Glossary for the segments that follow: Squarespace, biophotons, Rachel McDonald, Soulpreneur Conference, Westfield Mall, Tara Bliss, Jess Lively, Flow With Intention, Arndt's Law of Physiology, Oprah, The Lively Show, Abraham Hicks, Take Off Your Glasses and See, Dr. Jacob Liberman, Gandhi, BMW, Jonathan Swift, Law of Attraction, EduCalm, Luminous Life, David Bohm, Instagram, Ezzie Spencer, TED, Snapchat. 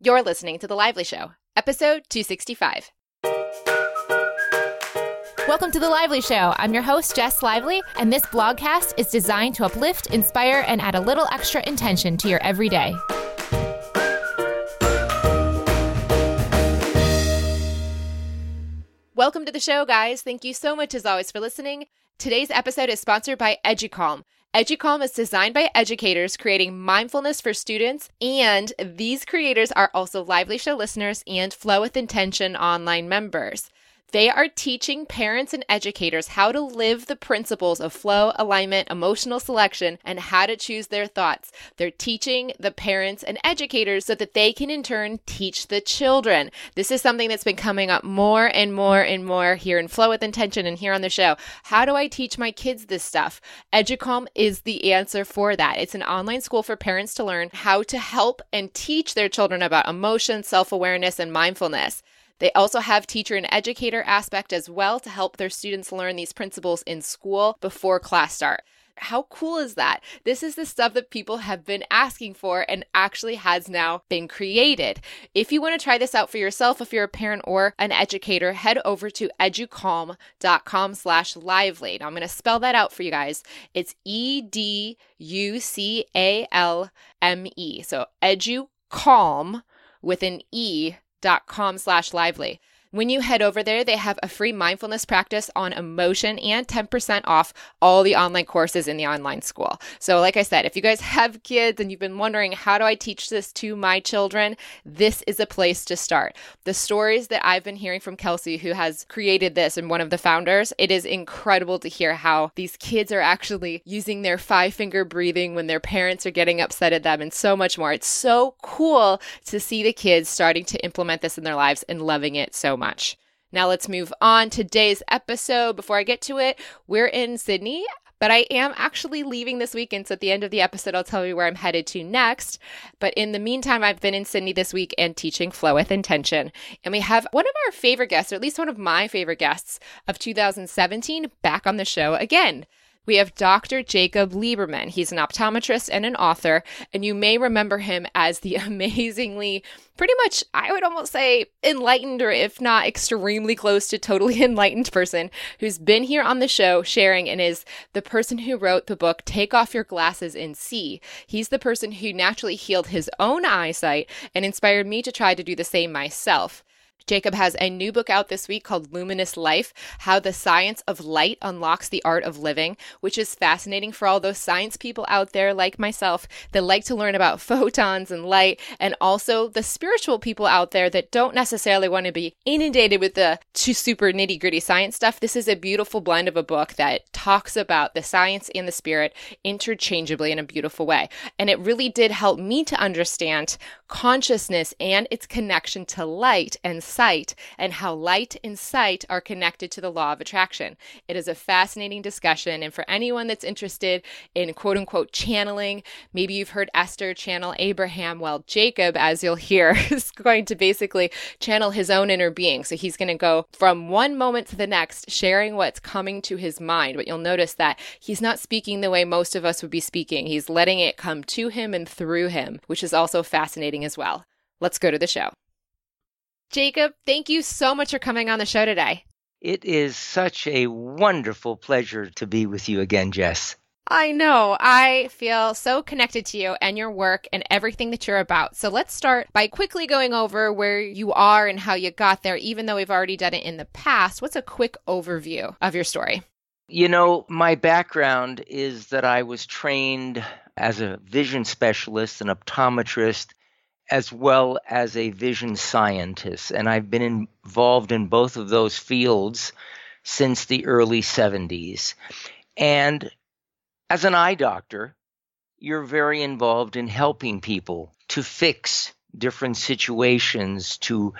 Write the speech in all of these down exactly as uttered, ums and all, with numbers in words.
You're listening to The Lively Show, episode two sixty-five. Welcome to The Lively Show. I'm your host, Jess Lively, and this blogcast is designed to uplift, inspire, and add a little extra intention to your everyday. Welcome to the show, guys. Thank you so much, as always, for listening. Today's episode is sponsored by EduCalm. EduCalm is designed by educators creating mindfulness for students, and these creators are also Lively Show listeners and Flow With Intention online members. They are teaching parents and educators how to live the principles of flow, alignment, emotional selection, and how to choose their thoughts. They're teaching the parents and educators so that they can in turn teach the children. This is something that's been coming up more and more and more here in Flow With Intention and here on the show. How do I teach my kids this stuff? EduCalm is the answer for that. It's an online school for parents to learn how to help and teach their children about emotion, self-awareness, and mindfulness. They also have teacher and educator aspect as well to help their students learn these principles in school before class start. How cool is that? This is the stuff that people have been asking for and actually has now been created. If you want to try this out for yourself, if you're a parent or an educator, head over to educalm.com slash lively. Now I'm going to spell that out for you guys. It's E D U C A L M E. So EduCalm with an E. dot com slash lively. When you head over there, they have a free mindfulness practice on emotion and ten percent off all the online courses in the online school. So like I said, if you guys have kids and you've been wondering, how do I teach this to my children? This is a place to start. The stories that I've been hearing from Kelsey, who has created this and one of the founders, it is incredible to hear how these kids are actually using their five-finger breathing when their parents are getting upset at them and so much more. It's so cool to see the kids starting to implement this in their lives and loving it so much. Now let's move on to today's episode. Before I get to it, we're in Sydney, but I am actually leaving this weekend. So at the end of the episode, I'll tell you where I'm headed to next. But in the meantime, I've been in Sydney this week and teaching Flow With Intention. And we have one of our favorite guests, or at least one of my favorite guests of two thousand seventeen, back on the show again. We have Doctor Jacob Liberman. He's an optometrist and an author, and you may remember him as the amazingly, pretty much, I would almost say enlightened, or if not extremely close to totally enlightened person who's been here on the show sharing and is the person who wrote the book, Take Off Your Glasses and See. He's the person who naturally healed his own eyesight and inspired me to try to do the same myself. Jacob has a new book out this week called Luminous Life, How the Science of Light Unlocks the Art of Living, which is fascinating for all those science people out there like myself that like to learn about photons and light, and also the spiritual people out there that don't necessarily want to be inundated with the too super nitty-gritty science stuff. This is a beautiful blend of a book that talks about the science and the spirit interchangeably in a beautiful way. And it really did help me to understand consciousness and its connection to light and sight, and how light and sight are connected to the law of attraction. It is a fascinating discussion, and for anyone that's interested in quote-unquote channeling, maybe you've heard Esther channel Abraham. Well, Jacob, as you'll hear, is going to basically channel his own inner being. So he's going to go from one moment to the next, sharing what's coming to his mind. But you'll notice that he's not speaking the way most of us would be speaking. He's letting it come to him and through him, which is also fascinating as well. Let's go to the show. Jacob, thank you so much for coming on the show today. It is such a wonderful pleasure to be with you again, Jess. I know. I feel so connected to you and your work and everything that you're about. So let's start by quickly going over where you are and how you got there, even though we've already done it in the past. What's a quick overview of your story? You know, my background is that I was trained as a vision specialist, an optometrist, as well as a vision scientist. And I've been involved in both of those fields since the early seventies. And as an eye doctor, you're very involved in helping people to fix different situations. To,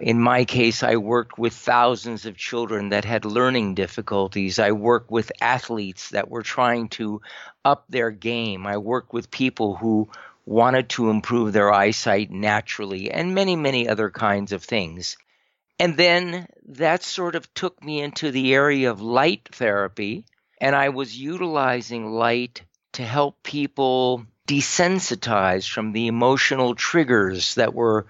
in my case, I worked with thousands of children that had learning difficulties. I worked with athletes that were trying to up their game. I worked with people who wanted to improve their eyesight naturally, and many, many other kinds of things. And then that sort of took me into the area of light therapy, and I was utilizing light to help people desensitized from the emotional triggers that were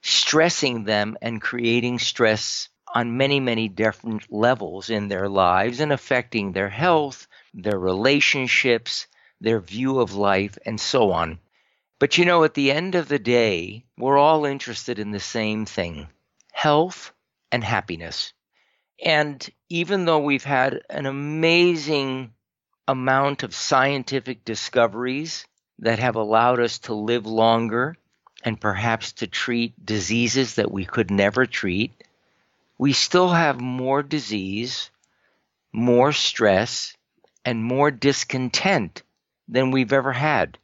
stressing them and creating stress on many, many different levels in their lives and affecting their health, their relationships, their view of life, and so on. But you know, at the end of the day, we're all interested in the same thing, health and happiness. And even though we've had an amazing amount of scientific discoveries that have allowed us to live longer and perhaps to treat diseases that we could never treat, we still have more disease, more stress, and more discontent than we've ever had,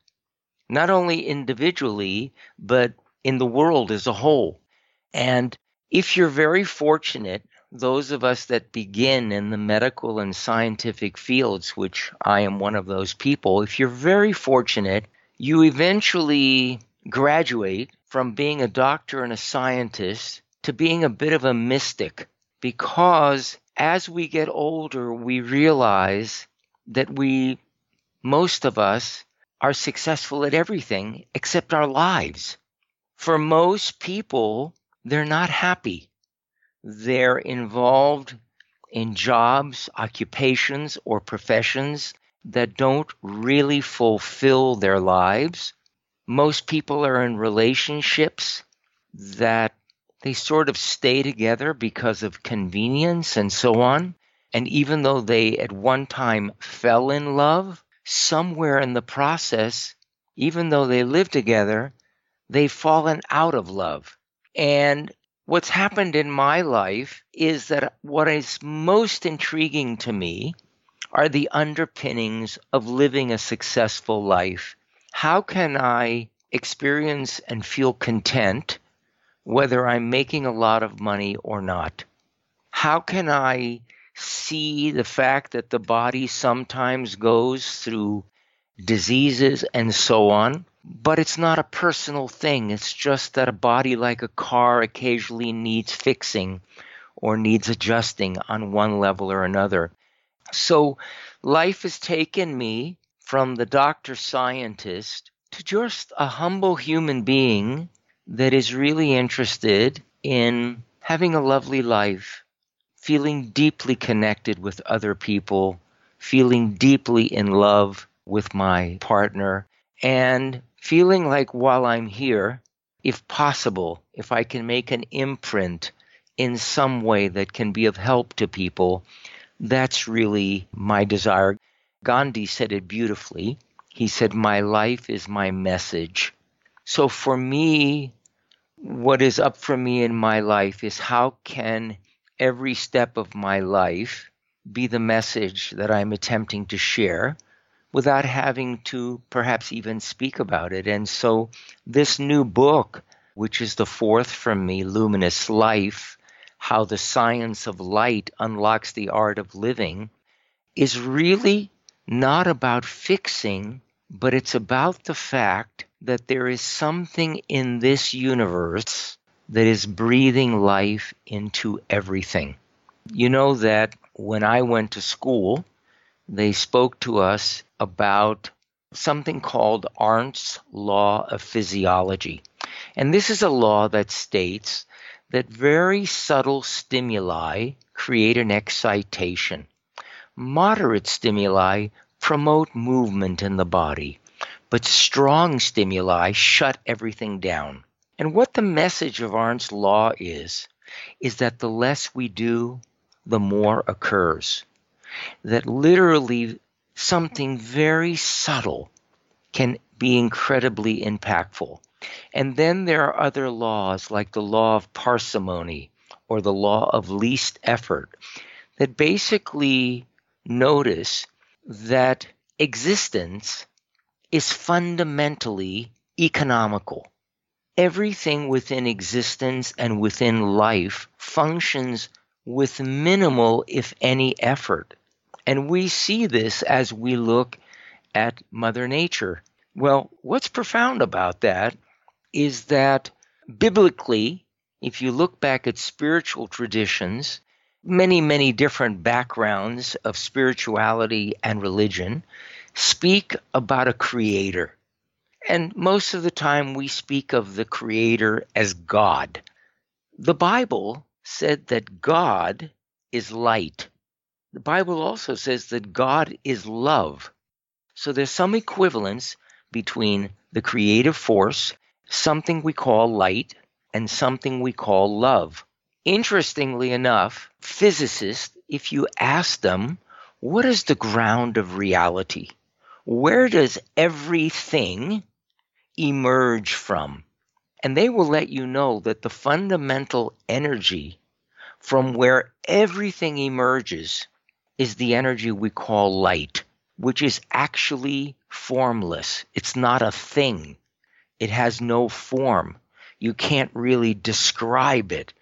not only individually, but in the world as a whole. And if you're very fortunate, those of us that begin in the medical and scientific fields, which I am one of those people, if you're very fortunate, you eventually graduate from being a doctor and a scientist to being a bit of a mystic, because as we get older, we realize that we, most of us, are successful at everything except our lives. For most people, they're not happy. They're involved in jobs, occupations, or professions that don't really fulfill their lives. Most people are in relationships that they sort of stay together because of convenience and so on. And even though they at one time fell in love, somewhere in the process, even though they live together, they've fallen out of love. And what's happened in my life is that what is most intriguing to me are the underpinnings of living a successful life. How can I experience and feel content whether I'm making a lot of money or not? How can I see the fact that the body sometimes goes through diseases and so on, but it's not a personal thing. It's just that a body, like a car, occasionally needs fixing or needs adjusting on one level or another. So life has taken me from the doctor scientist to just a humble human being that is really interested in having a lovely life, feeling deeply connected with other people, feeling deeply in love with my partner, and feeling like while I'm here, if possible, if I can make an imprint in some way that can be of help to people, that's really my desire. Gandhi said it beautifully. He said, "My life is my message." So for me, what is up for me in my life is how can every step of my life be the message that I'm attempting to share, without having to perhaps even speak about it. And so this new book, which is the fourth from me, Luminous Life, How the Science of Light Unlocks the Art of Living, is really not about fixing, but it's about the fact that there is something in this universe that is breathing life into everything. You know that when I went to school, they spoke to us about something called Arndt's Law of Physiology. And this is a law that states that very subtle stimuli create an excitation. Moderate stimuli promote movement in the body, but strong stimuli shut everything down. And what the message of Arndt's Law is, is that the less we do, the more occurs. That literally something very subtle can be incredibly impactful. And then there are other laws like the law of parsimony or the law of least effort that basically notice that existence is fundamentally economical. Everything within existence and within life functions with minimal, if any, effort. And we see this as we look at Mother Nature. Well, what's profound about that is that biblically, if you look back at spiritual traditions, many, many different backgrounds of spirituality and religion speak about a creator. And most of the time we speak of the Creator as God. The Bible said that God is light. The Bible also says that God is love. So there's some equivalence between the creative force, something we call light, and something we call love. Interestingly enough, physicists, if you ask them, what is the ground of reality? Where does everything emerge from? And they will let you know that the fundamental energy from where everything emerges is the energy we call light, which is actually formless. It's not a thing. It has no form. You can't really describe it.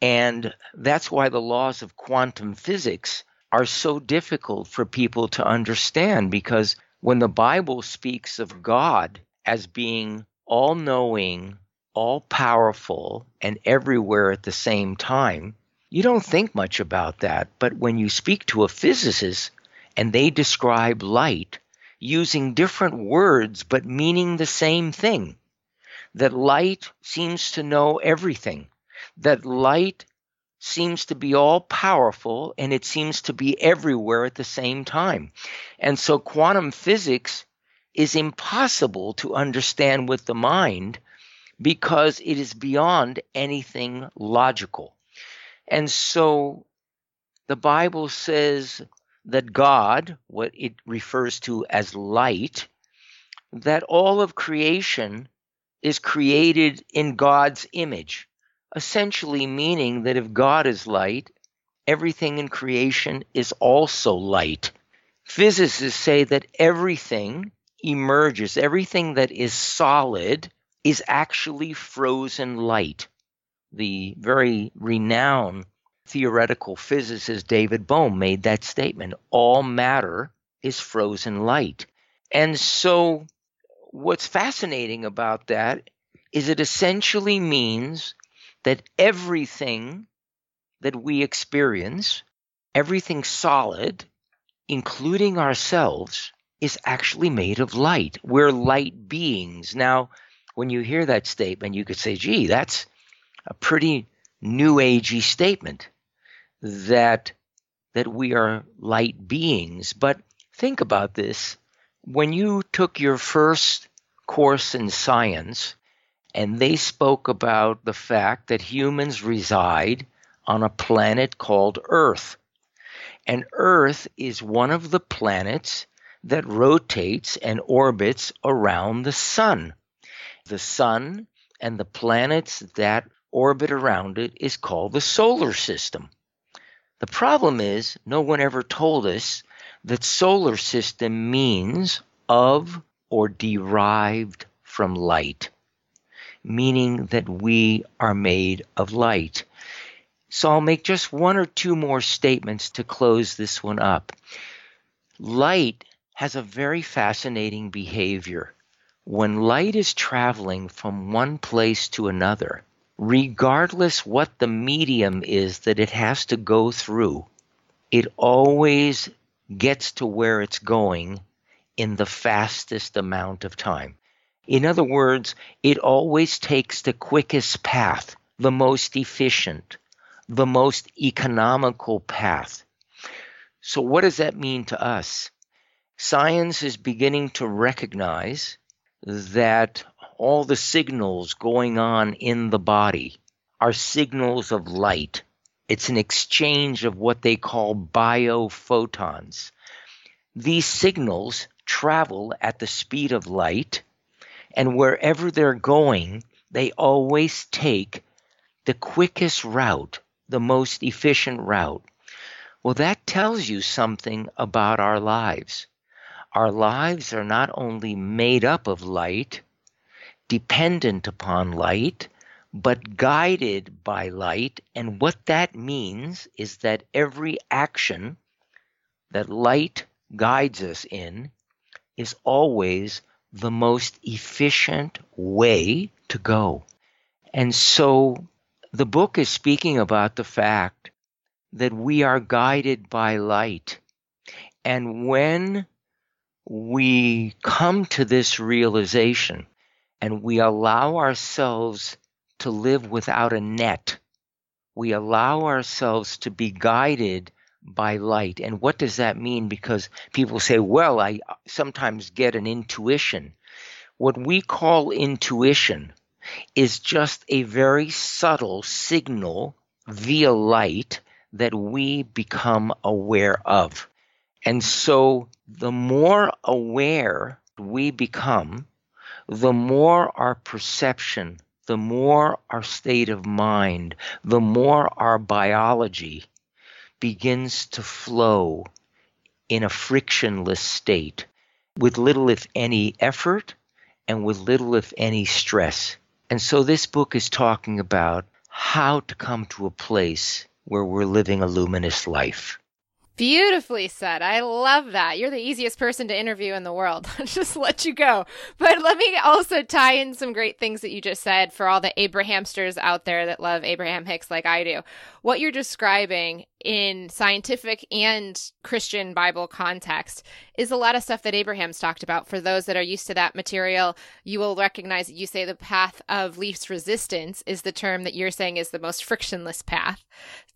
And that's why the laws of quantum physics are so difficult for people to understand, because when the Bible speaks of God as being all-knowing, all-powerful, and everywhere at the same time, you don't think much about that. But when you speak to a physicist and they describe light using different words but meaning the same thing, that light seems to know everything, that light seems to be all-powerful, and it seems to be everywhere at the same time. And so quantum physics is impossible to understand with the mind because it is beyond anything logical. And so the Bible says that God, what it refers to as light, that all of creation is created in God's image, essentially meaning that if God is light, everything in creation is also light. Physicists say that everything emerges, everything that is solid is actually frozen light. The very renowned theoretical physicist David Bohm made that statement. All matter is frozen light. And so what's fascinating about that is it essentially means that everything that we experience, everything solid, including ourselves, is actually made of light. We're light beings. Now, when you hear that statement, you could say, gee, that's a pretty new agey statement, that, that we are light beings. But think about this. When you took your first course in science, and they spoke about the fact that humans reside on a planet called Earth. And Earth is one of the planets that rotates and orbits around the sun. The sun and the planets that orbit around it is called the solar system. The problem is, no one ever told us that solar system means of or derived from light, meaning that we are made of light. So I'll make just one or two more statements to close this one up. Light has a very fascinating behavior. When light is traveling from one place to another, regardless what the medium is that it has to go through, it always gets to where it's going in the fastest amount of time. In other words, it always takes the quickest path, the most efficient, the most economical path. So what does that mean to us? Science is beginning to recognize that all the signals going on in the body are signals of light. It's an exchange of what they call biophotons. These signals travel at the speed of light, and wherever they're going, they always take the quickest route, the most efficient route. Well, that tells you something about our lives. Our lives are not only made up of light, dependent upon light, but guided by light. And what that means is that every action that light guides us in is always the most efficient way to go. And so the book is speaking about the fact that we are guided by light. And when we come to this realization and we allow ourselves to live without a net. We allow ourselves to be guided by light. And what does that mean? Because people say, well, I sometimes get an intuition. What we call intuition is just a very subtle signal via light that we become aware of. And so the more aware we become, the more our perception, the more our state of mind, the more our biology begins to flow in a frictionless state with little, if any, effort and with little, if any, stress. And so this book is talking about how to come to a place where we're living a luminous life. Beautifully said. I love that. You're the easiest person to interview in the world. Just let you go. But let me also tie in some great things that you just said for all the Abrahamsters out there that love Abraham Hicks like I do. What you're describing in scientific and Christian Bible context is a lot of stuff that Abraham's talked about. For those that are used to that material, you will recognize that you say the path of least resistance is the term that you're saying is the most frictionless path.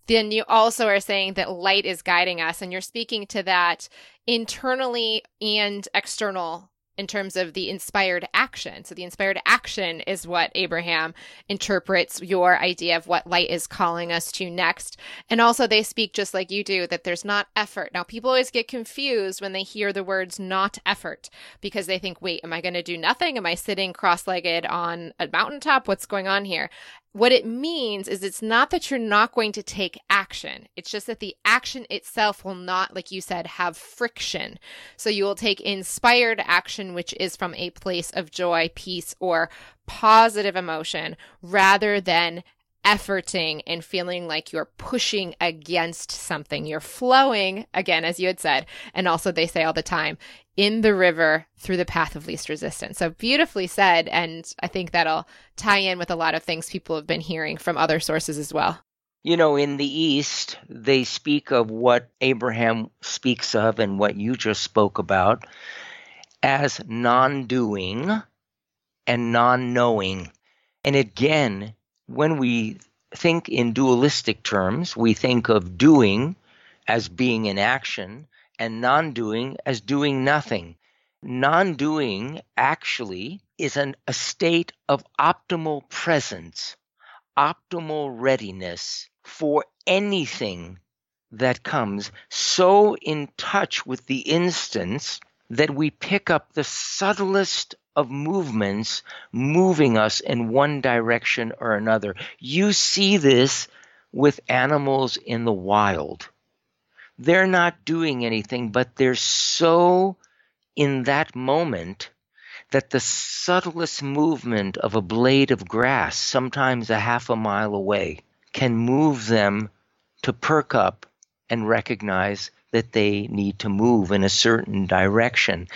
Then you also are saying that light is guiding us, and you're speaking to that internally and external in terms of the inspired action. So the inspired action is what Abraham interprets your idea of what light is calling us to next. And also they speak just like you do, that there's not effort. Now, people always get confused when they hear the words not effort because they think, wait, am I going to do nothing? Am I sitting cross-legged on a mountaintop? What's going on here? What it means is it's not that you're not going to take action. It's just that the action itself will not, like you said, have friction. So you will take inspired action, which is from a place of joy, peace, or positive emotion, rather than efforting and feeling like you're pushing against something. You're flowing, again, as you had said, and also they say all the time, in the river through the path of least resistance. So beautifully said. And I think that'll tie in with a lot of things people have been hearing from other sources as well. You know, in the East, they speak of what Abraham speaks of and what you just spoke about as non-doing and non-knowing. And again, when we think in dualistic terms, we think of doing as being in action and non-doing as doing nothing. Non-doing actually is an, a state of optimal presence, optimal readiness for anything that comes, so in touch with the instance that we pick up the subtlest of movements moving us in one direction or another. You see this with animals in the wild. They're not doing anything, but they're so in that moment that the subtlest movement of a blade of grass, sometimes a half a mile away, can move them to perk up and recognize that they need to move in a certain direction.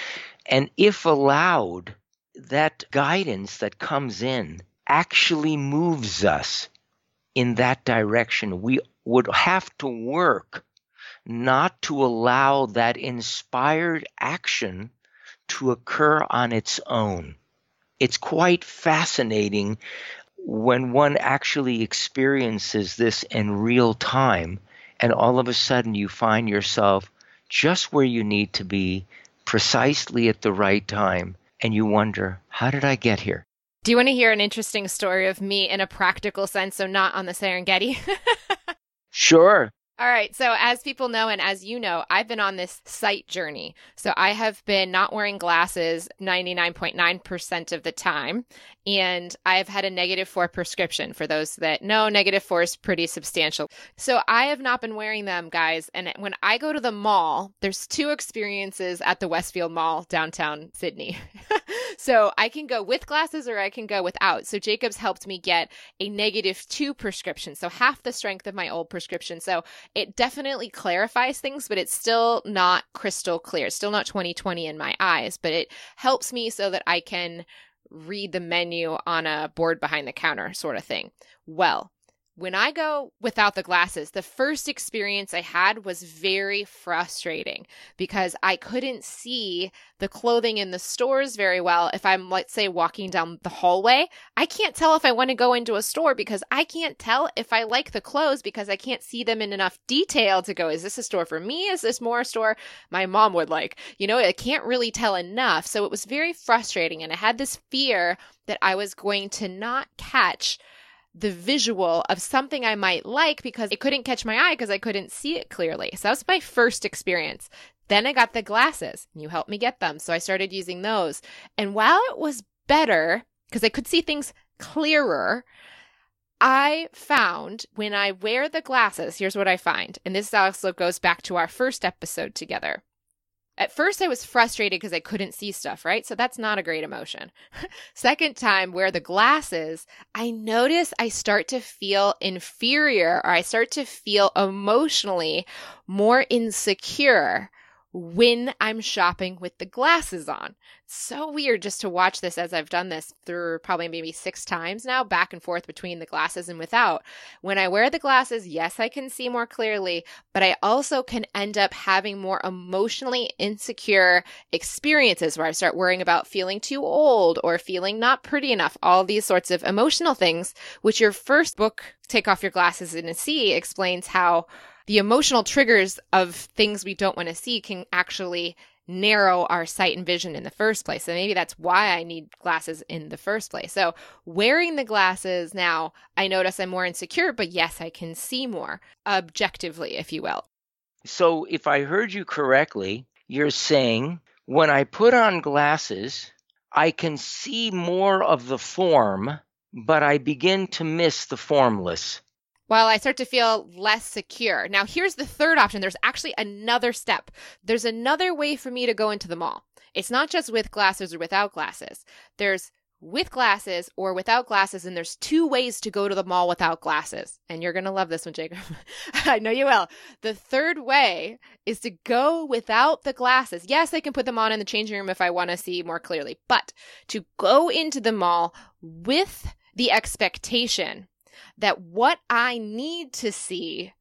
And if allowed, that guidance that comes in actually moves us in that direction. We would have to work not to allow that inspired action to occur on its own. It's quite fascinating when one actually experiences this in real time, and all of a sudden you find yourself just where you need to be, precisely at the right time, and you wonder, how did I get here? Do you want to hear an interesting story of me in a practical sense, so not on the Serengeti? Sure. All right. So as people know, and as you know, I've been on this sight journey. So I have been not wearing glasses ninety-nine point nine percent of the time. And I've had a negative four prescription. For those that know, negative four is pretty substantial. So I have not been wearing them, guys. And when I go to the mall, there's two experiences at the Westfield Mall, downtown Sydney. So I can go with glasses or I can go without. So Jacob's helped me get a negative two prescription. So half the strength of my old prescription. So it definitely clarifies things, but it's still not crystal clear. It's still not twenty twenty in my eyes, but it helps me so that I can read the menu on a board behind the counter sort of thing. Well, when I go without the glasses, the first experience I had was very frustrating because I couldn't see the clothing in the stores very well. If I'm, let's say, walking down the hallway, I can't tell if I want to go into a store because I can't tell if I like the clothes because I can't see them in enough detail to go, is this a store for me? Is this more a store my mom would like? You know, I can't really tell enough. So it was very frustrating. And I had this fear that I was going to not catch the visual of something I might like because it couldn't catch my eye because I couldn't see it clearly. So that was my first experience. Then I got the glasses and you helped me get them. So I started using those. And while it was better because I could see things clearer, I found when I wear the glasses, here's what I find. And this also goes back to our first episode together. At first, I was frustrated because I couldn't see stuff, right? So that's not a great emotion. Second time, wear the glasses, I notice I start to feel inferior, or I start to feel emotionally more insecure when I'm shopping with the glasses on. It's so weird just to watch this as I've done this through probably maybe six times now, back and forth between the glasses and without. When I wear the glasses, yes, I can see more clearly, but I also can end up having more emotionally insecure experiences where I start worrying about feeling too old or feeling not pretty enough, all these sorts of emotional things, which your first book, Take Off Your Glasses and See, explains how the emotional triggers of things we don't want to see can actually narrow our sight and vision in the first place. So maybe that's why I need glasses in the first place. So wearing the glasses now, I notice I'm more insecure, but yes, I can see more objectively, if you will. So if I heard you correctly, you're saying when I put on glasses, I can see more of the form, but I begin to miss the formless. Well, I start to feel less secure. Now, here's the third option. There's actually another step. There's another way for me to go into the mall. It's not just with glasses or without glasses. There's with glasses or without glasses, and there's two ways to go to the mall without glasses. And you're going to love this one, Jacob. I know you will. The third way is to go without the glasses. Yes, I can put them on in the changing room if I want to see more clearly, but to go into the mall with the expectation that what I need to see,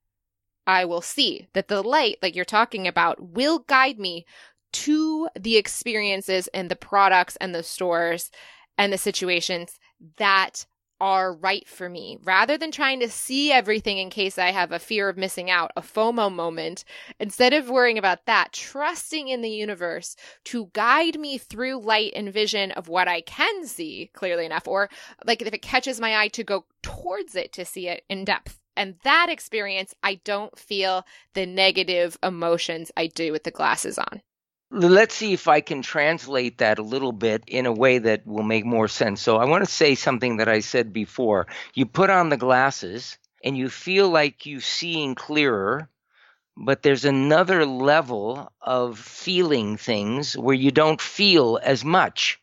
I will see. That the light, like you're talking about, will guide me to the experiences and the products and the stores and the situations that are right for me. Rather than trying to see everything in case I have a fear of missing out, a FOMO moment, instead of worrying about that, trusting in the universe to guide me through light and vision of what I can see clearly enough, or like if it catches my eye to go towards it to see it in depth. And that experience, I don't feel the negative emotions I do with the glasses on. Let's see if I can translate that a little bit in a way that will make more sense. So I want to say something that I said before. You put on the glasses and you feel like you're seeing clearer, but there's another level of feeling things where you don't feel as much.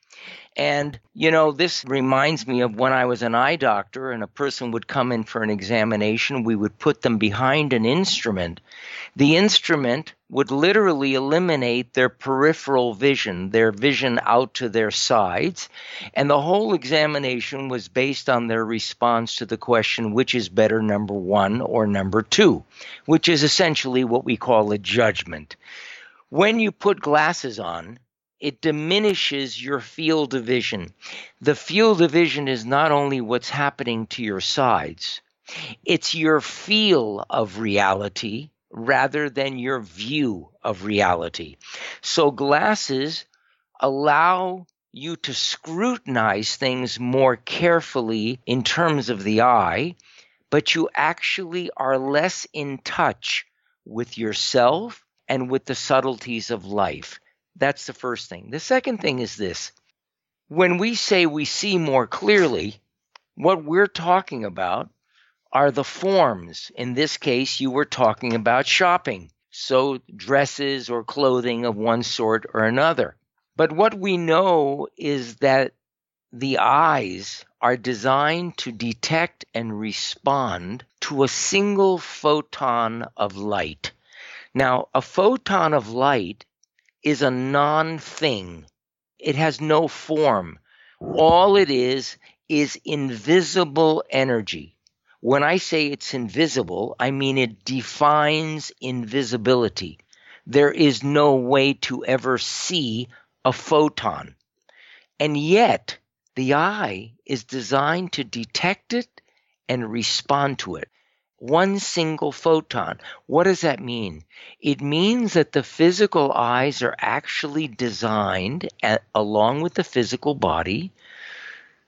And, you know, this reminds me of when I was an eye doctor and a person would come in for an examination, we would put them behind an instrument. The instrument would literally eliminate their peripheral vision, their vision out to their sides. And the whole examination was based on their response to the question, which is better, number one or number two, which is essentially what we call a judgment. When you put glasses on, it diminishes your field of vision. The field of vision is not only what's happening to your sides, it's your feel of reality rather than your view of reality. So glasses allow you to scrutinize things more carefully in terms of the eye, but you actually are less in touch with yourself and with the subtleties of life. That's the first thing. The second thing is this. When we say we see more clearly, what we're talking about are the forms. In this case, you were talking about shopping, so dresses or clothing of one sort or another. But what we know is that the eyes are designed to detect and respond to a single photon of light. Now, a photon of light is a non-thing. It has no form. All it is is invisible energy. When I say it's invisible, I mean it defines invisibility. There is no way to ever see a photon. And yet, the eye is designed to detect it and respond to it. One single photon. What does that mean? It means that the physical eyes are actually designed, at, along with the physical body,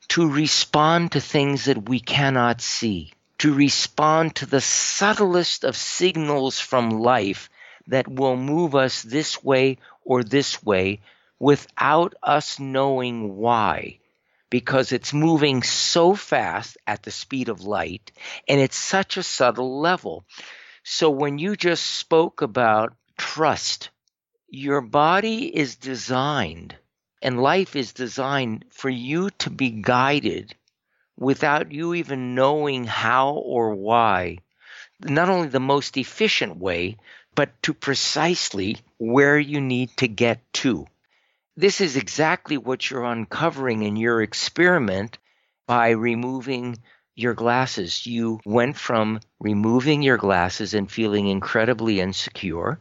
to respond to things that we cannot see, to respond to the subtlest of signals from life that will move us this way or this way without us knowing why, because it's moving so fast at the speed of light and it's such a subtle level. So when you just spoke about trust, your body is designed and life is designed for you to be guided without you even knowing how or why, not only the most efficient way, but to precisely where you need to get to. This is exactly what you're uncovering in your experiment by removing your glasses. You went from removing your glasses and feeling incredibly insecure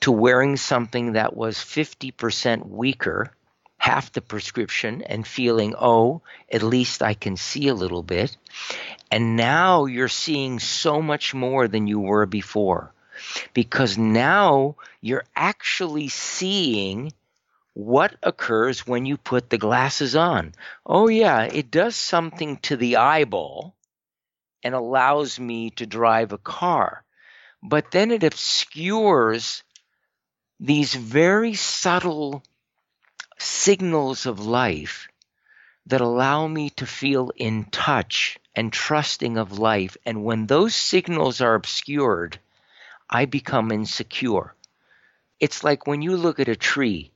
to wearing something that was fifty percent weaker, half the prescription, and feeling, oh, at least I can see a little bit. And now you're seeing so much more than you were before, because now you're actually seeing what occurs when you put the glasses on. Oh, yeah, it does something to the eyeball and allows me to drive a car. But then it obscures these very subtle signals of life that allow me to feel in touch and trusting of life. And when those signals are obscured, I become insecure. It's like when you look at a tree.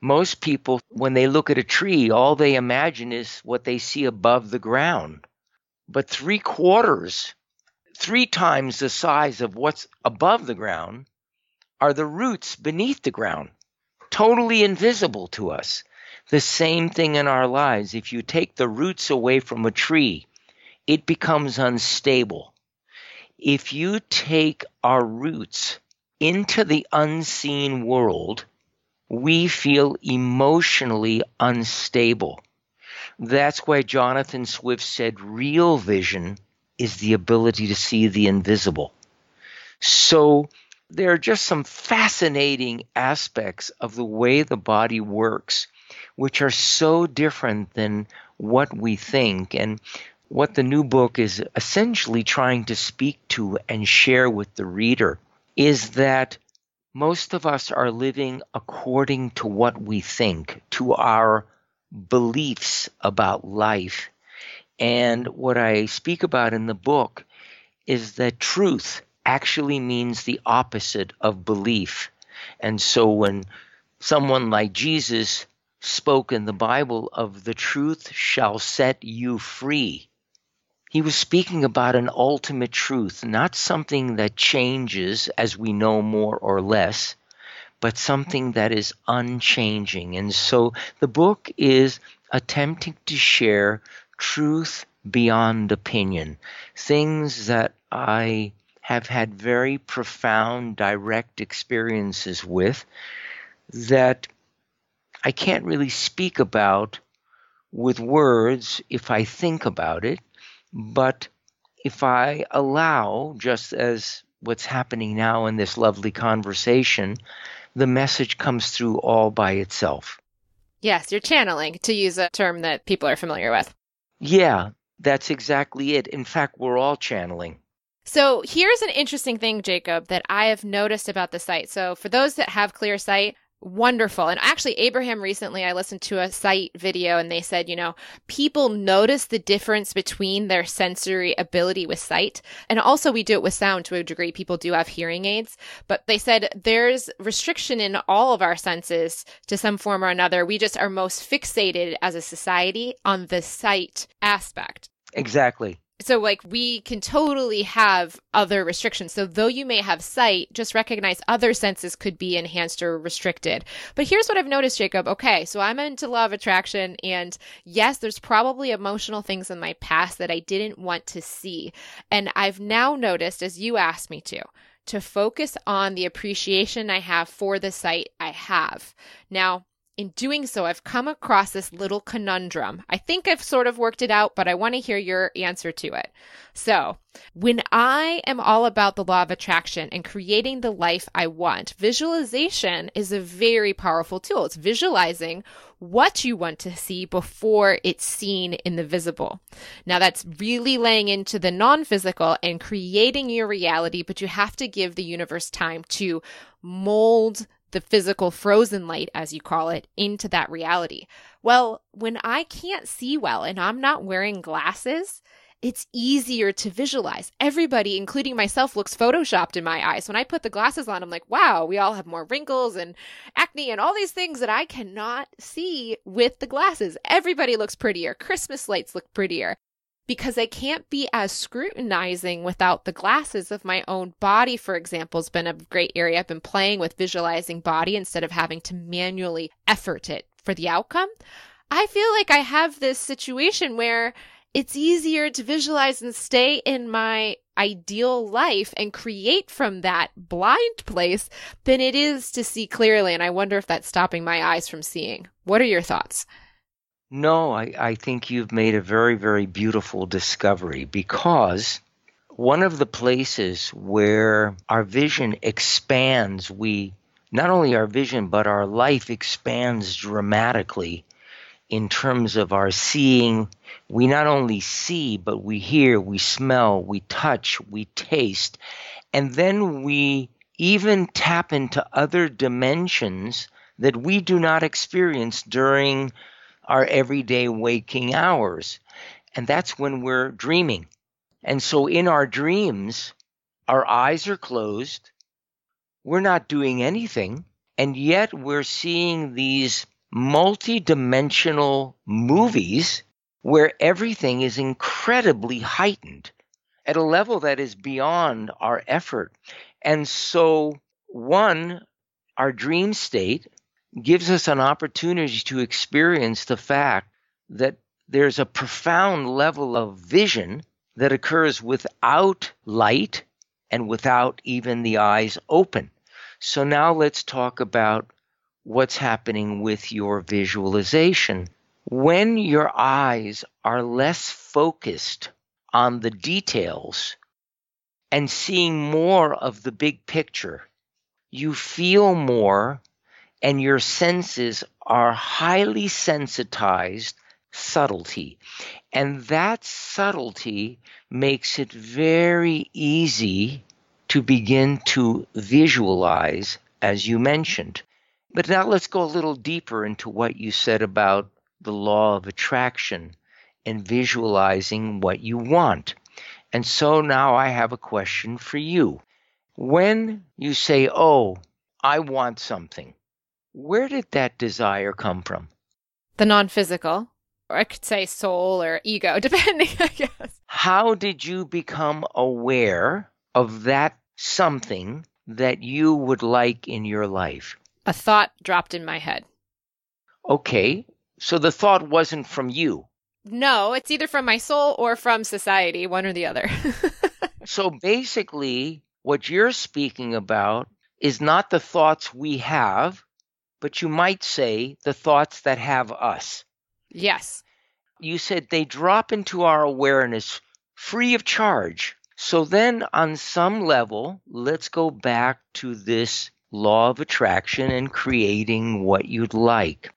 Most people, when they look at a tree, all they imagine is what they see above the ground. But three quarters, three times the size of what's above the ground are the roots beneath the ground, totally invisible to us. The same thing in our lives. If you take the roots away from a tree, it becomes unstable. If you take our roots into the unseen world, we feel emotionally unstable. That's why Jonathan Swift said real vision is the ability to see the invisible. So there are just some fascinating aspects of the way the body works, which are so different than what we think and what the new book is essentially trying to speak to and share with the reader is that most of us are living according to what we think, to our beliefs about life. And what I speak about in the book is that truth actually means the opposite of belief. And so when someone like Jesus spoke in the Bible of the truth shall set you free, he was speaking about an ultimate truth, not something that changes as we know more or less, but something that is unchanging. And so the book is attempting to share truth beyond opinion, things that I have had very profound, direct experiences with that I can't really speak about with words if I think about it. But if I allow, just as what's happening now in this lovely conversation, the message comes through all by itself. Yes, you're channeling, to use a term that people are familiar with. Yeah, that's exactly it. In fact, we're all channeling. So here's an interesting thing, Jacob, that I have noticed about the site. So for those that have clear sight, wonderful. And actually, Abraham, recently I listened to a sight video and they said, you know, people notice the difference between their sensory ability with sight. And also we do it with sound to a degree. People do have hearing aids, but they said there's restriction in all of our senses to some form or another. We just are most fixated as a society on the sight aspect. Exactly. So like we can totally have other restrictions. So though you may have sight, just recognize other senses could be enhanced or restricted. But here's what I've noticed, Jacob. Okay, so I'm into law of attraction, and yes, there's probably emotional things in my past that I didn't want to see. And I've now noticed, as you asked me to, to focus on the appreciation I have for the sight I have. Now, in doing so, I've come across this little conundrum. I think I've sort of worked it out, but I want to hear your answer to it. So when I am all about the law of attraction and creating the life I want, visualization is a very powerful tool. It's visualizing what you want to see before it's seen in the visible. Now that's really laying into the non-physical and creating your reality, but you have to give the universe time to mold the physical frozen light, as you call it, into that reality. Well, when I can't see well and I'm not wearing glasses, it's easier to visualize. Everybody, including myself, looks photoshopped in my eyes. When I put the glasses on, I'm like, wow, we all have more wrinkles and acne and all these things that I cannot see with the glasses. Everybody looks prettier. Christmas lights look prettier. Because I can't be as scrutinizing without the glasses of my own body, for example, has been a great area. I've been playing with visualizing body instead of having to manually effort it for the outcome. I feel like I have this situation where it's easier to visualize and stay in my ideal life and create from that blind place than it is to see clearly. And I wonder if that's stopping my eyes from seeing. What are your thoughts? No, I, I think you've made a very, very beautiful discovery, because one of the places where our vision expands, we not only our vision, but our life expands dramatically in terms of our seeing. We not only see, but we hear, we smell, we touch, we taste, and then we even tap into other dimensions that we do not experience during our everyday waking hours. And that's when we're dreaming. And so in our dreams, our eyes are closed. We're not doing anything. And yet we're seeing these multidimensional movies where everything is incredibly heightened at a level that is beyond our effort. And so one, our dream state gives us an opportunity to experience the fact that there's a profound level of vision that occurs without light and without even the eyes open. So now let's talk about what's happening with your visualization. When your eyes are less focused on the details and seeing more of the big picture, you feel more. And your senses are highly sensitized subtlety. And that subtlety makes it very easy to begin to visualize, as you mentioned. But now let's go a little deeper into what you said about the law of attraction and visualizing what you want. And so now I have a question for you. When you say, oh, I want something, where did that desire come from? The non-physical, or I could say soul or ego, depending, I guess. How did you become aware of that something that you would like in your life? A thought dropped in my head. Okay, so the thought wasn't from you. No, it's either from my soul or from society, one or the other. So basically, what you're speaking about is not the thoughts we have, but you might say the thoughts that have us. Yes. You said they drop into our awareness free of charge. So then on some level, let's go back to this law of attraction and creating what you'd like.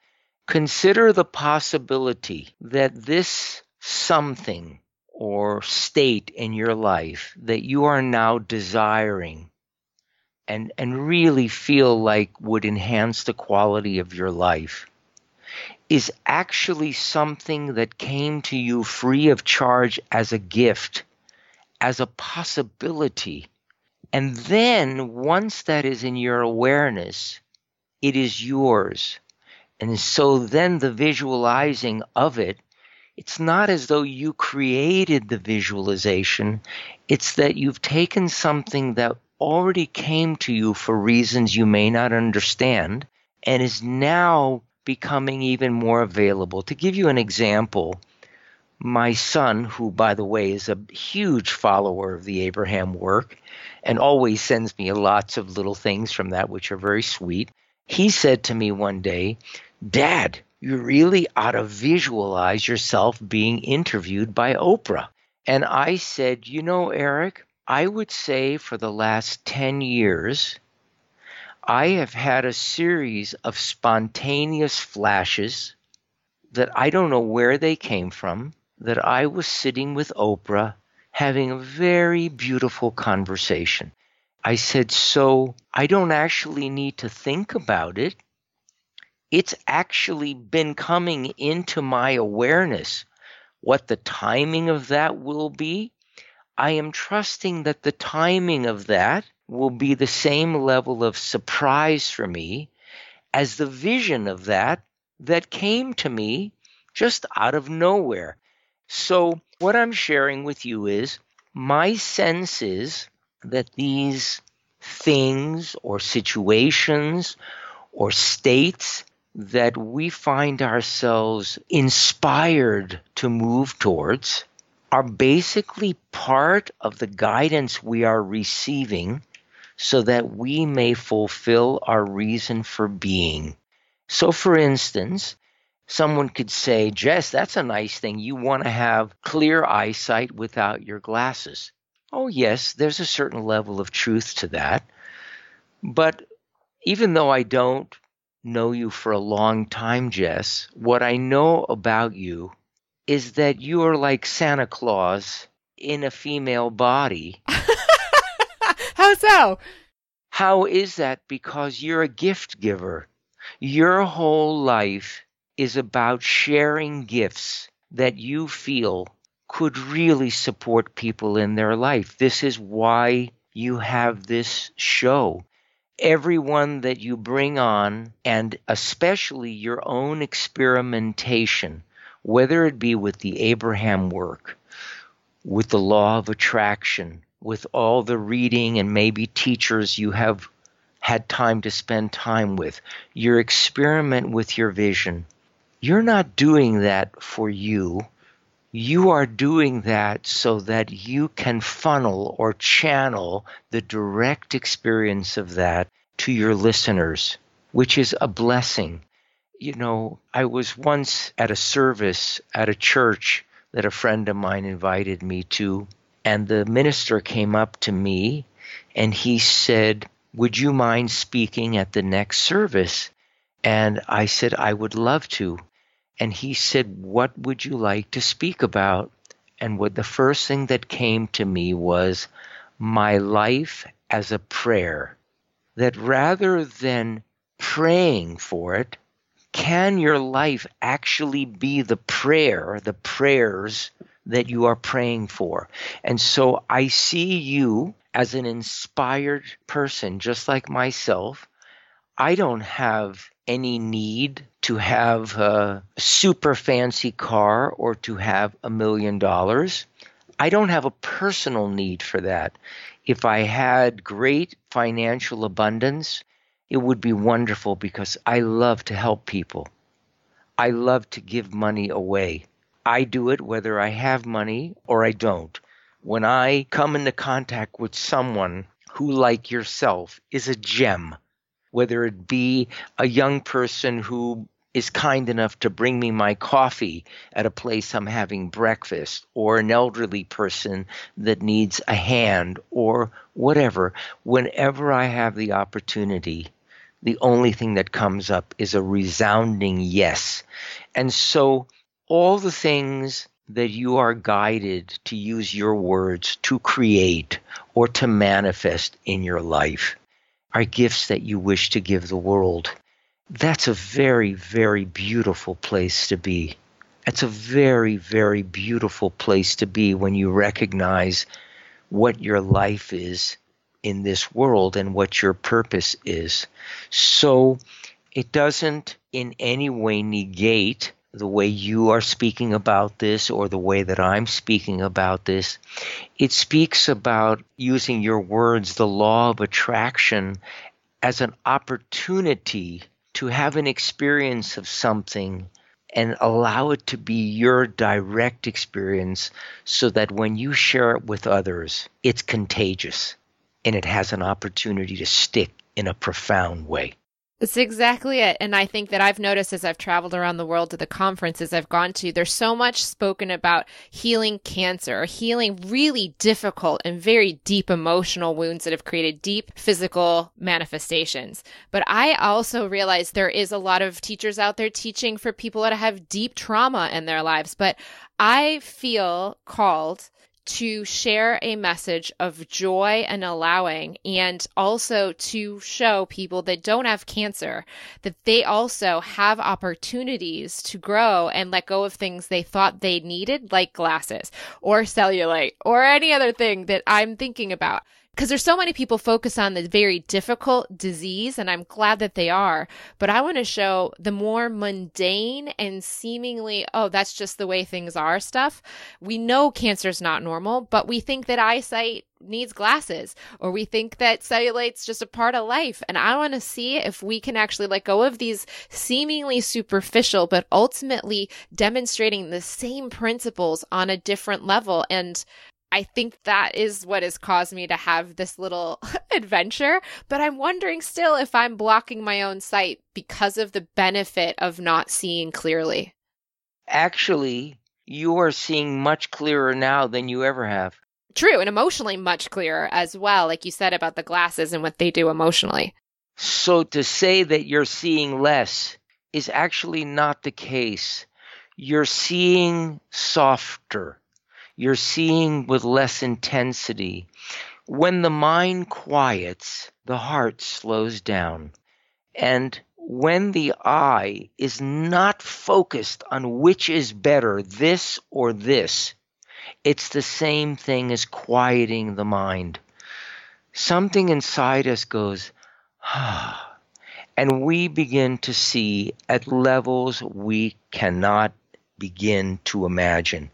Consider the possibility that this something or state in your life that you are now desiring And, and really feel like would enhance the quality of your life is actually something that came to you free of charge as a gift, as a possibility. And then once that is in your awareness, it is yours. And so then the visualizing of it it's not as though you created the visualization. It's that you've taken something that already came to you for reasons you may not understand and is now becoming even more available. To give you an example, my son, who, by the way, is a huge follower of the Abraham work and always sends me lots of little things from that, which are very sweet, he said to me one day, "Dad, you really ought to visualize yourself being interviewed by Oprah." And I said, "You know, Eric, I would say for the last ten years, I have had a series of spontaneous flashes that I don't know where they came from, that I was sitting with Oprah having a very beautiful conversation." I said, "So I don't actually need to think about it. It's actually been coming into my awareness. What the timing of that will be, I am trusting that the timing of that will be the same level of surprise for me as the vision of that that came to me just out of nowhere." So what I'm sharing with you is my sense is that these things or situations or states that we find ourselves inspired to move towards are basically part of the guidance we are receiving so that we may fulfill our reason for being. So, for instance, someone could say, "Jess, that's a nice thing. You want to have clear eyesight without your glasses." Oh, yes, there's a certain level of truth to that. But even though I don't know you for a long time, Jess, what I know about you is that you are like Santa Claus in a female body. How so? How is that? Because you're a gift giver. Your whole life is about sharing gifts that you feel could really support people in their life. This is why you have this show. Everyone that you bring on, and especially your own experimentation, whether it be with the Abraham work, with the law of attraction, with all the reading and maybe teachers you have had time to spend time with, your experiment with your vision. You're not doing that for you. You are doing that so that you can funnel or channel the direct experience of that to your listeners, which is a blessing. You know, I was once at a service at a church that a friend of mine invited me to, and the minister came up to me and he said, "Would you mind speaking at the next service?" And I said, "I would love to." And he said, "What would you like to speak about?" And what the first thing that came to me was my life as a prayer. That rather than praying for it, can your life actually be the prayer, the prayers that you are praying for? And so I see you as an inspired person, just like myself. I don't have any need to have a super fancy car or to have a million dollars. I don't have a personal need for that. If I had great financial abundance, it would be wonderful because I love to help people. I love to give money away. I do it whether I have money or I don't. When I come into contact with someone who, like yourself, is a gem, whether it be a young person who is kind enough to bring me my coffee at a place I'm having breakfast, or an elderly person that needs a hand, or whatever. Whenever I have the opportunity, the only thing that comes up is a resounding yes. And so all the things that you are guided to use your words to create or to manifest in your life are gifts that you wish to give the world. That's a very, very beautiful place to be. That's a very, very beautiful place to be when you recognize what your life is in this world and what your purpose is. So it doesn't in any way negate the way you are speaking about this or the way that I'm speaking about this. It speaks about using your words, the law of attraction, as an opportunity to have an experience of something and allow it to be your direct experience so that when you share it with others, it's contagious and it has an opportunity to stick in a profound way. That's exactly it. And I think that I've noticed as I've traveled around the world to the conferences I've gone to, there's so much spoken about healing cancer or healing really difficult and very deep emotional wounds that have created deep physical manifestations. But I also realize there is a lot of teachers out there teaching for people that have deep trauma in their lives. But I feel called to share a message of joy and allowing, and also to show people that don't have cancer that they also have opportunities to grow and let go of things they thought they needed, like glasses or cellulite or any other thing that I'm thinking about. Because there's so many people focus on the very difficult disease, and I'm glad that they are, but I want to show the more mundane and seemingly, oh, that's just the way things are stuff. We know cancer's not normal, but we think that eyesight needs glasses, or we think that cellulite's just a part of life. And I want to see if we can actually let go of these seemingly superficial, but ultimately demonstrating the same principles on a different level. And I think that is what has caused me to have this little adventure, but I'm wondering still if I'm blocking my own sight because of the benefit of not seeing clearly. Actually, you are seeing much clearer now than you ever have. True, and emotionally much clearer as well, like you said about the glasses and what they do emotionally. So to say that you're seeing less is actually not the case. You're seeing softer. You're seeing with less intensity. When the mind quiets, the heart slows down. And when the eye is not focused on which is better, this or this, it's the same thing as quieting the mind. Something inside us goes, ah, and we begin to see at levels we cannot begin to imagine.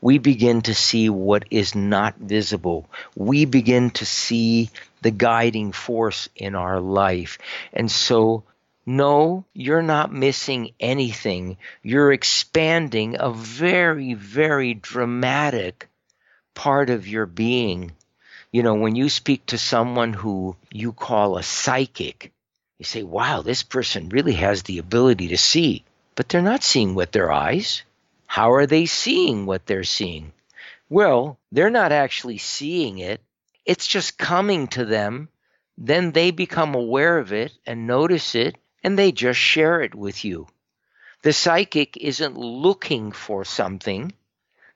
We begin to see what is not visible. We begin to see the guiding force in our life. And so, no, you're not missing anything. You're expanding a very, very dramatic part of your being. You know, when you speak to someone who you call a psychic, you say, wow, this person really has the ability to see, but they're not seeing with their eyes. How are they seeing what they're seeing? Well, they're not actually seeing it. It's just coming to them. Then they become aware of it and notice it, and they just share it with you. The psychic isn't looking for something.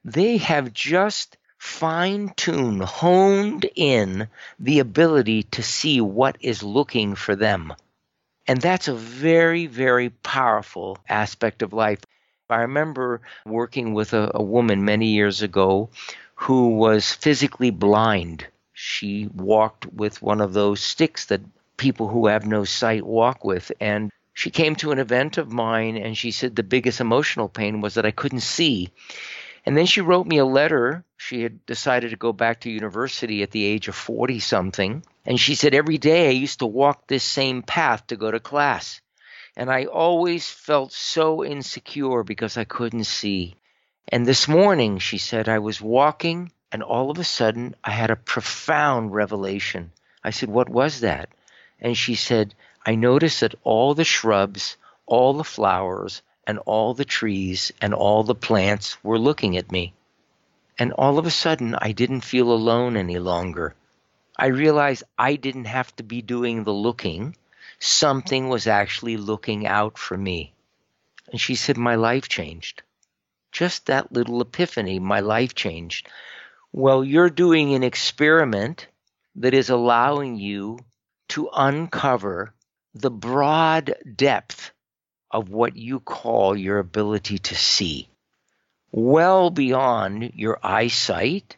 They have just fine-tuned, honed in the ability to see what is looking for them. And that's a very, very powerful aspect of life. I remember working with a, a woman many years ago who was physically blind. She walked with one of those sticks that people who have no sight walk with. And she came to an event of mine and she said the biggest emotional pain was that I couldn't see. And then she wrote me a letter. She had decided to go back to university at the age of forty something. And she said, every day I used to walk this same path to go to class. And I always felt so insecure because I couldn't see. And this morning, she said, I was walking and all of a sudden I had a profound revelation. I said, what was that? And she said, I noticed that all the shrubs, all the flowers, and all the trees and all the plants were looking at me. And all of a sudden, I didn't feel alone any longer. I realized I didn't have to be doing the looking. Something was actually looking out for me. And she said, my life changed. Just that little epiphany, my life changed. Well, you're doing an experiment that is allowing you to uncover the broad depth of what you call your ability to see, well beyond your eyesight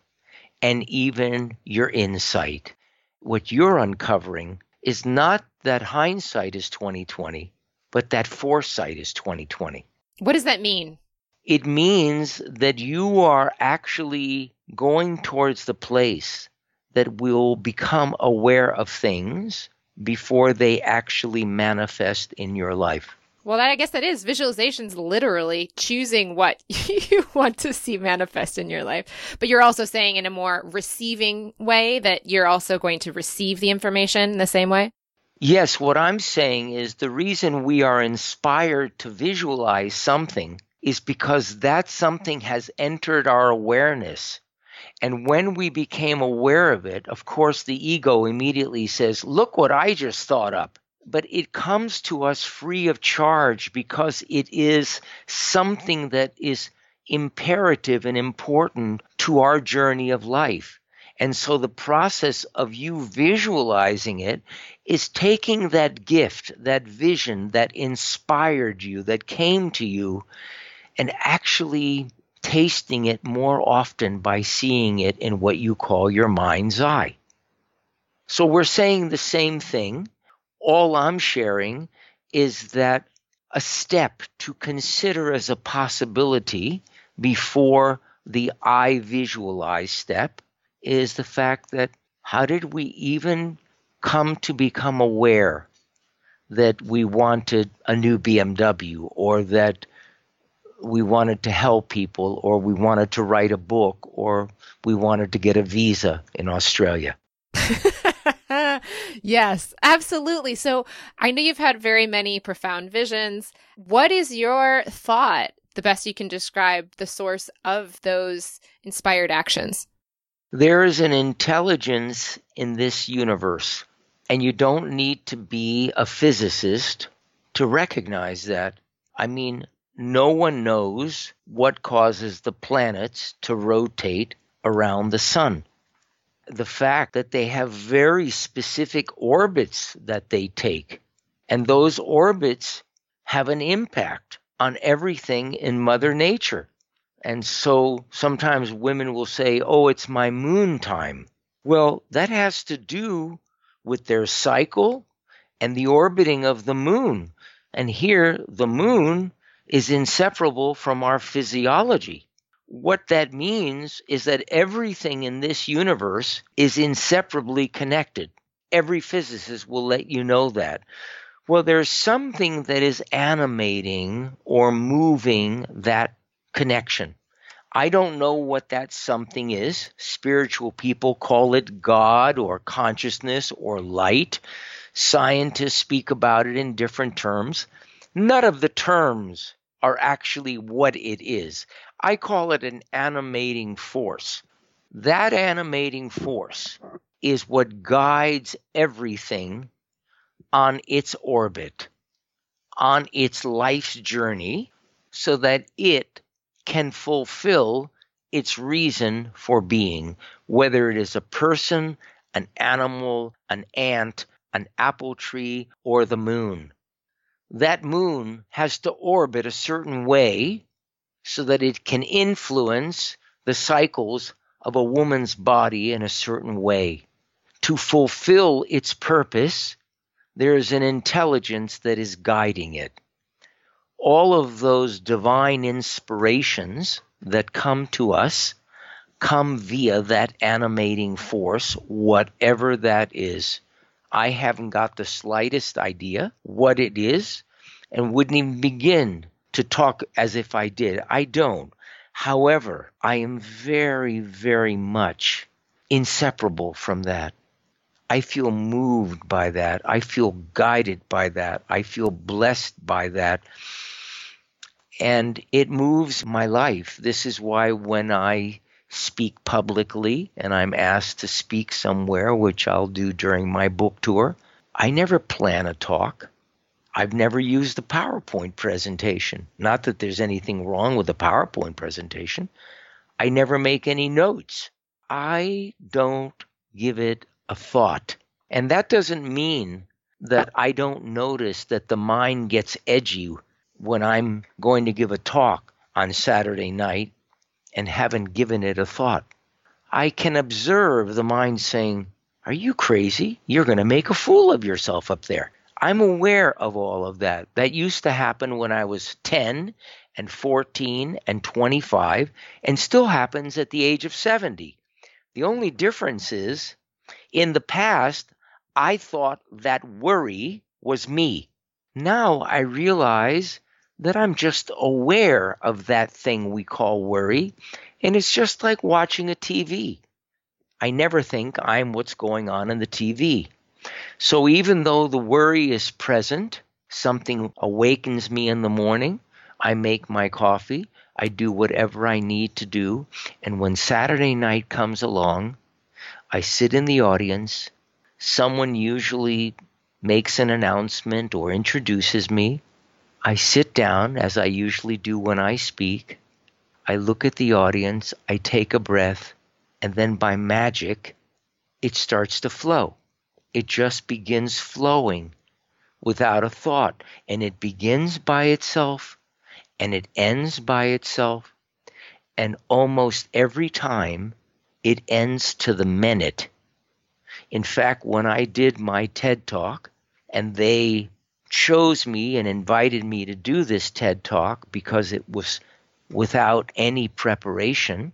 and even your insight. What you're uncovering is not that hindsight is twenty twenty, but that foresight is twenty twenty. What does that mean? It means that you are actually going towards the place that will become aware of things before they actually manifest in your life. Well, that, I guess that is visualization's literally choosing what you want to see manifest in your life. But you're also saying in a more receiving way that you're also going to receive the information the same way? Yes. What I'm saying is the reason we are inspired to visualize something is because that something has entered our awareness. And when we became aware of it, of course, the ego immediately says, look what I just thought up. But it comes to us free of charge because it is something that is imperative and important to our journey of life. And so the process of you visualizing it is taking that gift, that vision that inspired you, that came to you, and actually tasting it more often by seeing it in what you call your mind's eye. So we're saying the same thing. All I'm sharing is that a step to consider as a possibility before the I visualize step is the fact that how did we even come to become aware that we wanted a new B M W or that we wanted to help people or we wanted to write a book or we wanted to get a visa in Australia? Yes, absolutely. So I know you've had very many profound visions. What is your thought, the best you can describe the source of those inspired actions? There is an intelligence in this universe, and you don't need to be a physicist to recognize that. I mean, no one knows what causes the planets to rotate around the sun. The fact that they have very specific orbits that they take, and those orbits have an impact on everything in Mother Nature. And so sometimes women will say, oh, it's my moon time. Well, that has to do with their cycle and the orbiting of the moon. And here, the moon is inseparable from our physiology. What that means is that everything in this universe is inseparably connected. Every physicist will let you know that. Well, there's something that is animating or moving that connection. I don't know what that something is. Spiritual people call it God or consciousness or light. Scientists speak about it in different terms. None of the terms are actually what it is. I call it an animating force. That animating force is what guides everything on its orbit, on its life's journey, so that it can fulfill its reason for being, whether it is a person, an animal, an ant, an apple tree, or the moon. That moon has to orbit a certain way so that it can influence the cycles of a woman's body in a certain way. To fulfill its purpose, there is an intelligence that is guiding it. All of those divine inspirations that come to us come via that animating force, whatever that is. I haven't got the slightest idea what it is and wouldn't even begin to talk as if I did. I don't. However, I am very, very much inseparable from that. I feel moved by that. I feel guided by that. I feel blessed by that. And it moves my life. This is why when I speak publicly, and I'm asked to speak somewhere, which I'll do during my book tour, I never plan a talk. I've never used the PowerPoint presentation. Not that there's anything wrong with the PowerPoint presentation. I never make any notes. I don't give it a thought. And that doesn't mean that I don't notice that the mind gets edgy when I'm going to give a talk on Saturday night and haven't given it a thought. I can observe the mind saying, are you crazy? You're going to make a fool of yourself up there. I'm aware of all of that. That used to happen when I was ten and fourteen and twenty-five and still happens at the age of seventy. The only difference is in the past, I thought that worry was me. Now I realize that I'm just aware of that thing we call worry, and it's just like watching a T V. I never think I'm what's going on in the T V. So even though the worry is present, something awakens me in the morning, I make my coffee, I do whatever I need to do, and when Saturday night comes along, I sit in the audience, someone usually makes an announcement or introduces me, I sit down as I usually do when I speak, I look at the audience, I take a breath, and then by magic, it starts to flow. It just begins flowing without a thought, and it begins by itself, and it ends by itself, and almost every time, it ends to the minute. In fact, when I did my TED Talk, and they chose me and invited me to do this TED Talk because it was without any preparation,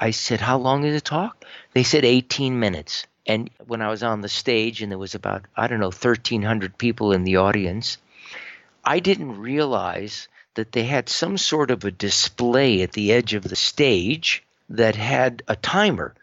I said, how long is the talk? They said eighteen minutes. And when I was on the stage and there was about, I don't know, thirteen hundred people in the audience, I didn't realize that they had some sort of a display at the edge of the stage that had a timer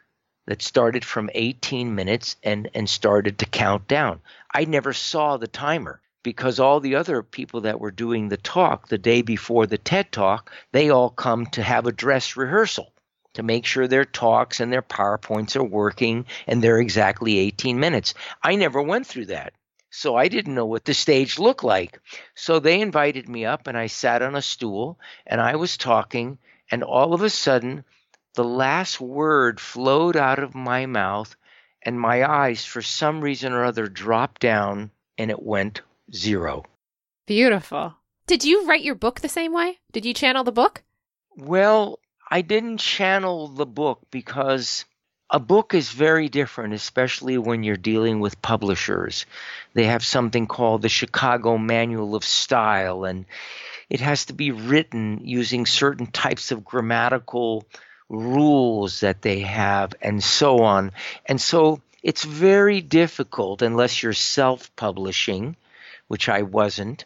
that started from eighteen minutes and, and started to count down. I never saw the timer, because all the other people that were doing the talk the day before the TED Talk, they all come to have a dress rehearsal to make sure their talks and their PowerPoints are working and they're exactly eighteen minutes. I never went through that, so I didn't know what the stage looked like. So they invited me up and I sat on a stool and I was talking, and all of a sudden the last word flowed out of my mouth and my eyes for some reason or other dropped down and it went zero. Beautiful. Did you write your book the same way? Did you channel the book? Well, I didn't channel the book because a book is very different, especially when you're dealing with publishers. They have something called the Chicago Manual of Style, and it has to be written using certain types of grammatical rules that they have and so on. And so it's very difficult, unless you're self-publishing, which I wasn't,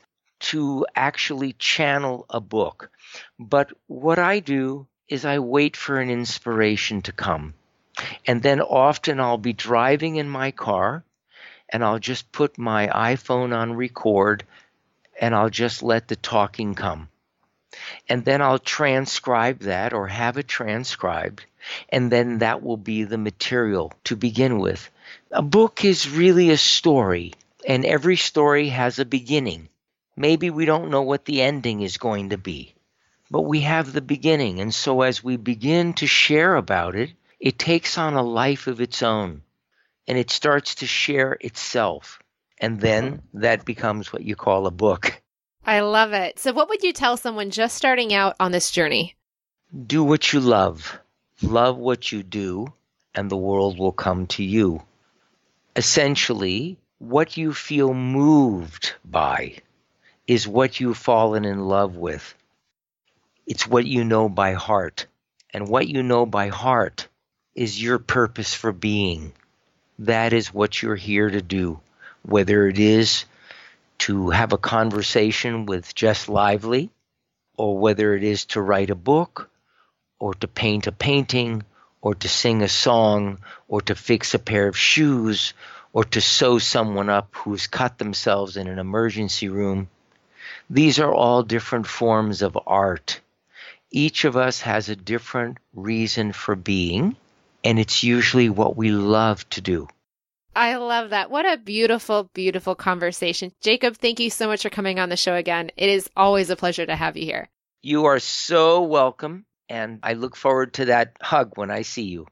to actually channel a book. But what I do is I wait for an inspiration to come. And then often I'll be driving in my car and I'll just put my iPhone on record and I'll just let the talking come. And then I'll transcribe that or have it transcribed. And then that will be the material to begin with. A book is really a story. And every story has a beginning. Maybe we don't know what the ending is going to be, but we have the beginning. And so as we begin to share about it, it takes on a life of its own, and it starts to share itself. And then that becomes what you call a book. I love it. So what would you tell someone just starting out on this journey? Do what you love. Love what you do, and the world will come to you. Essentially, what you feel moved by is what you've fallen in love with. It's what you know by heart. And what you know by heart is your purpose for being. That is what you're here to do, whether it is to have a conversation with Jess Lively, or whether it is to write a book, or to paint a painting, or to sing a song, or to fix a pair of shoes, or to sew someone up who's cut themselves in an emergency room. These are all different forms of art. Each of us has a different reason for being, and it's usually what we love to do. I love that. What a beautiful, beautiful conversation. Jacob, thank you so much for coming on the show again. It is always a pleasure to have you here. You are so welcome, and I look forward to that hug when I see you.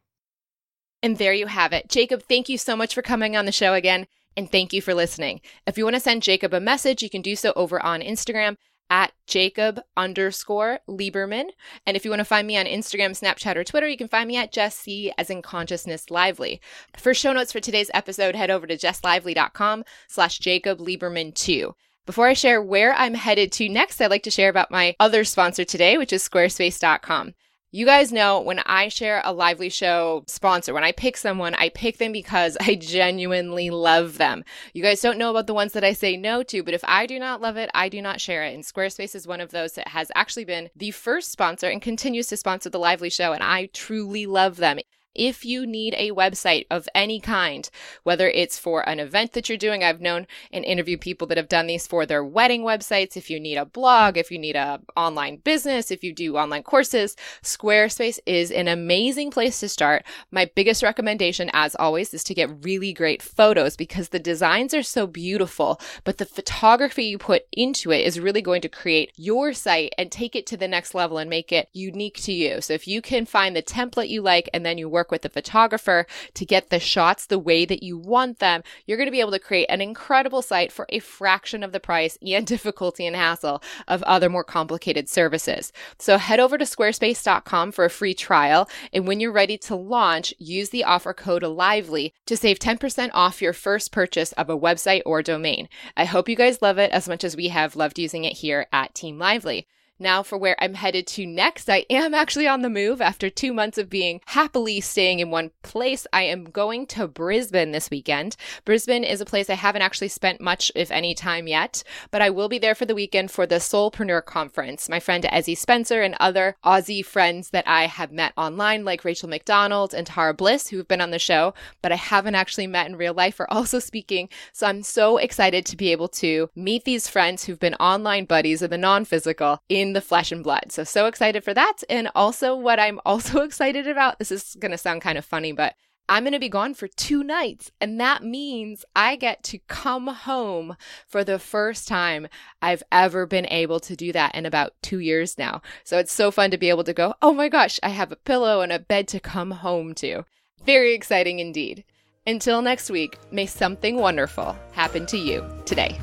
And there you have it. Jacob, thank you so much for coming on the show again, and thank you for listening. If you want to send Jacob a message, you can do so over on Instagram at Jacob underscore Liberman. And if you want to find me on Instagram, Snapchat, or Twitter, you can find me at Jess C as in Consciousness Lively. For show notes for today's episode, head over to jess lively dot com slash Jacob Liberman two. Before I share where I'm headed to next, I'd like to share about my other sponsor today, which is squarespace dot com. You guys know when I share a Lively Show sponsor, when I pick someone, I pick them because I genuinely love them. You guys don't know about the ones that I say no to, but if I do not love it, I do not share it. And Squarespace is one of those that has actually been the first sponsor and continues to sponsor the Lively Show, and I truly love them. If you need a website of any kind, whether it's for an event that you're doing, I've known and interviewed people that have done these for their wedding websites. If you need a blog, if you need an online business, if you do online courses, Squarespace is an amazing place to start. My biggest recommendation, as always, is to get really great photos because the designs are so beautiful, but the photography you put into it is really going to create your site and take it to the next level and make it unique to you. So if you can find the template you like and then you work with the photographer to get the shots the way that you want them, you're going to be able to create an incredible site for a fraction of the price and difficulty and hassle of other more complicated services. So head over to squarespace dot com for a free trial. And when you're ready to launch, use the offer code LIVELY to save ten percent off your first purchase of a website or domain. I hope you guys love it as much as we have loved using it here at Team Lively. Now for where I'm headed to next, I am actually on the move. After two months of being happily staying in one place, I am going to Brisbane this weekend. Brisbane is a place I haven't actually spent much, if any, time yet, but I will be there for the weekend for the Soulpreneur Conference. My friend Ezzie Spencer and other Aussie friends that I have met online, like Rachel McDonald and Tara Bliss, who've been on the show, but I haven't actually met in real life, are also speaking. So I'm so excited to be able to meet these friends who've been online buddies of the non-physical in the flesh and blood. So, so excited for that. And also what I'm also excited about, this is going to sound kind of funny, but I'm going to be gone for two nights. And that means I get to come home for the first time I've ever been able to do that in about two years now. So it's so fun to be able to go, oh my gosh, I have a pillow and a bed to come home to. Very exciting indeed. Until next week, may something wonderful happen to you today.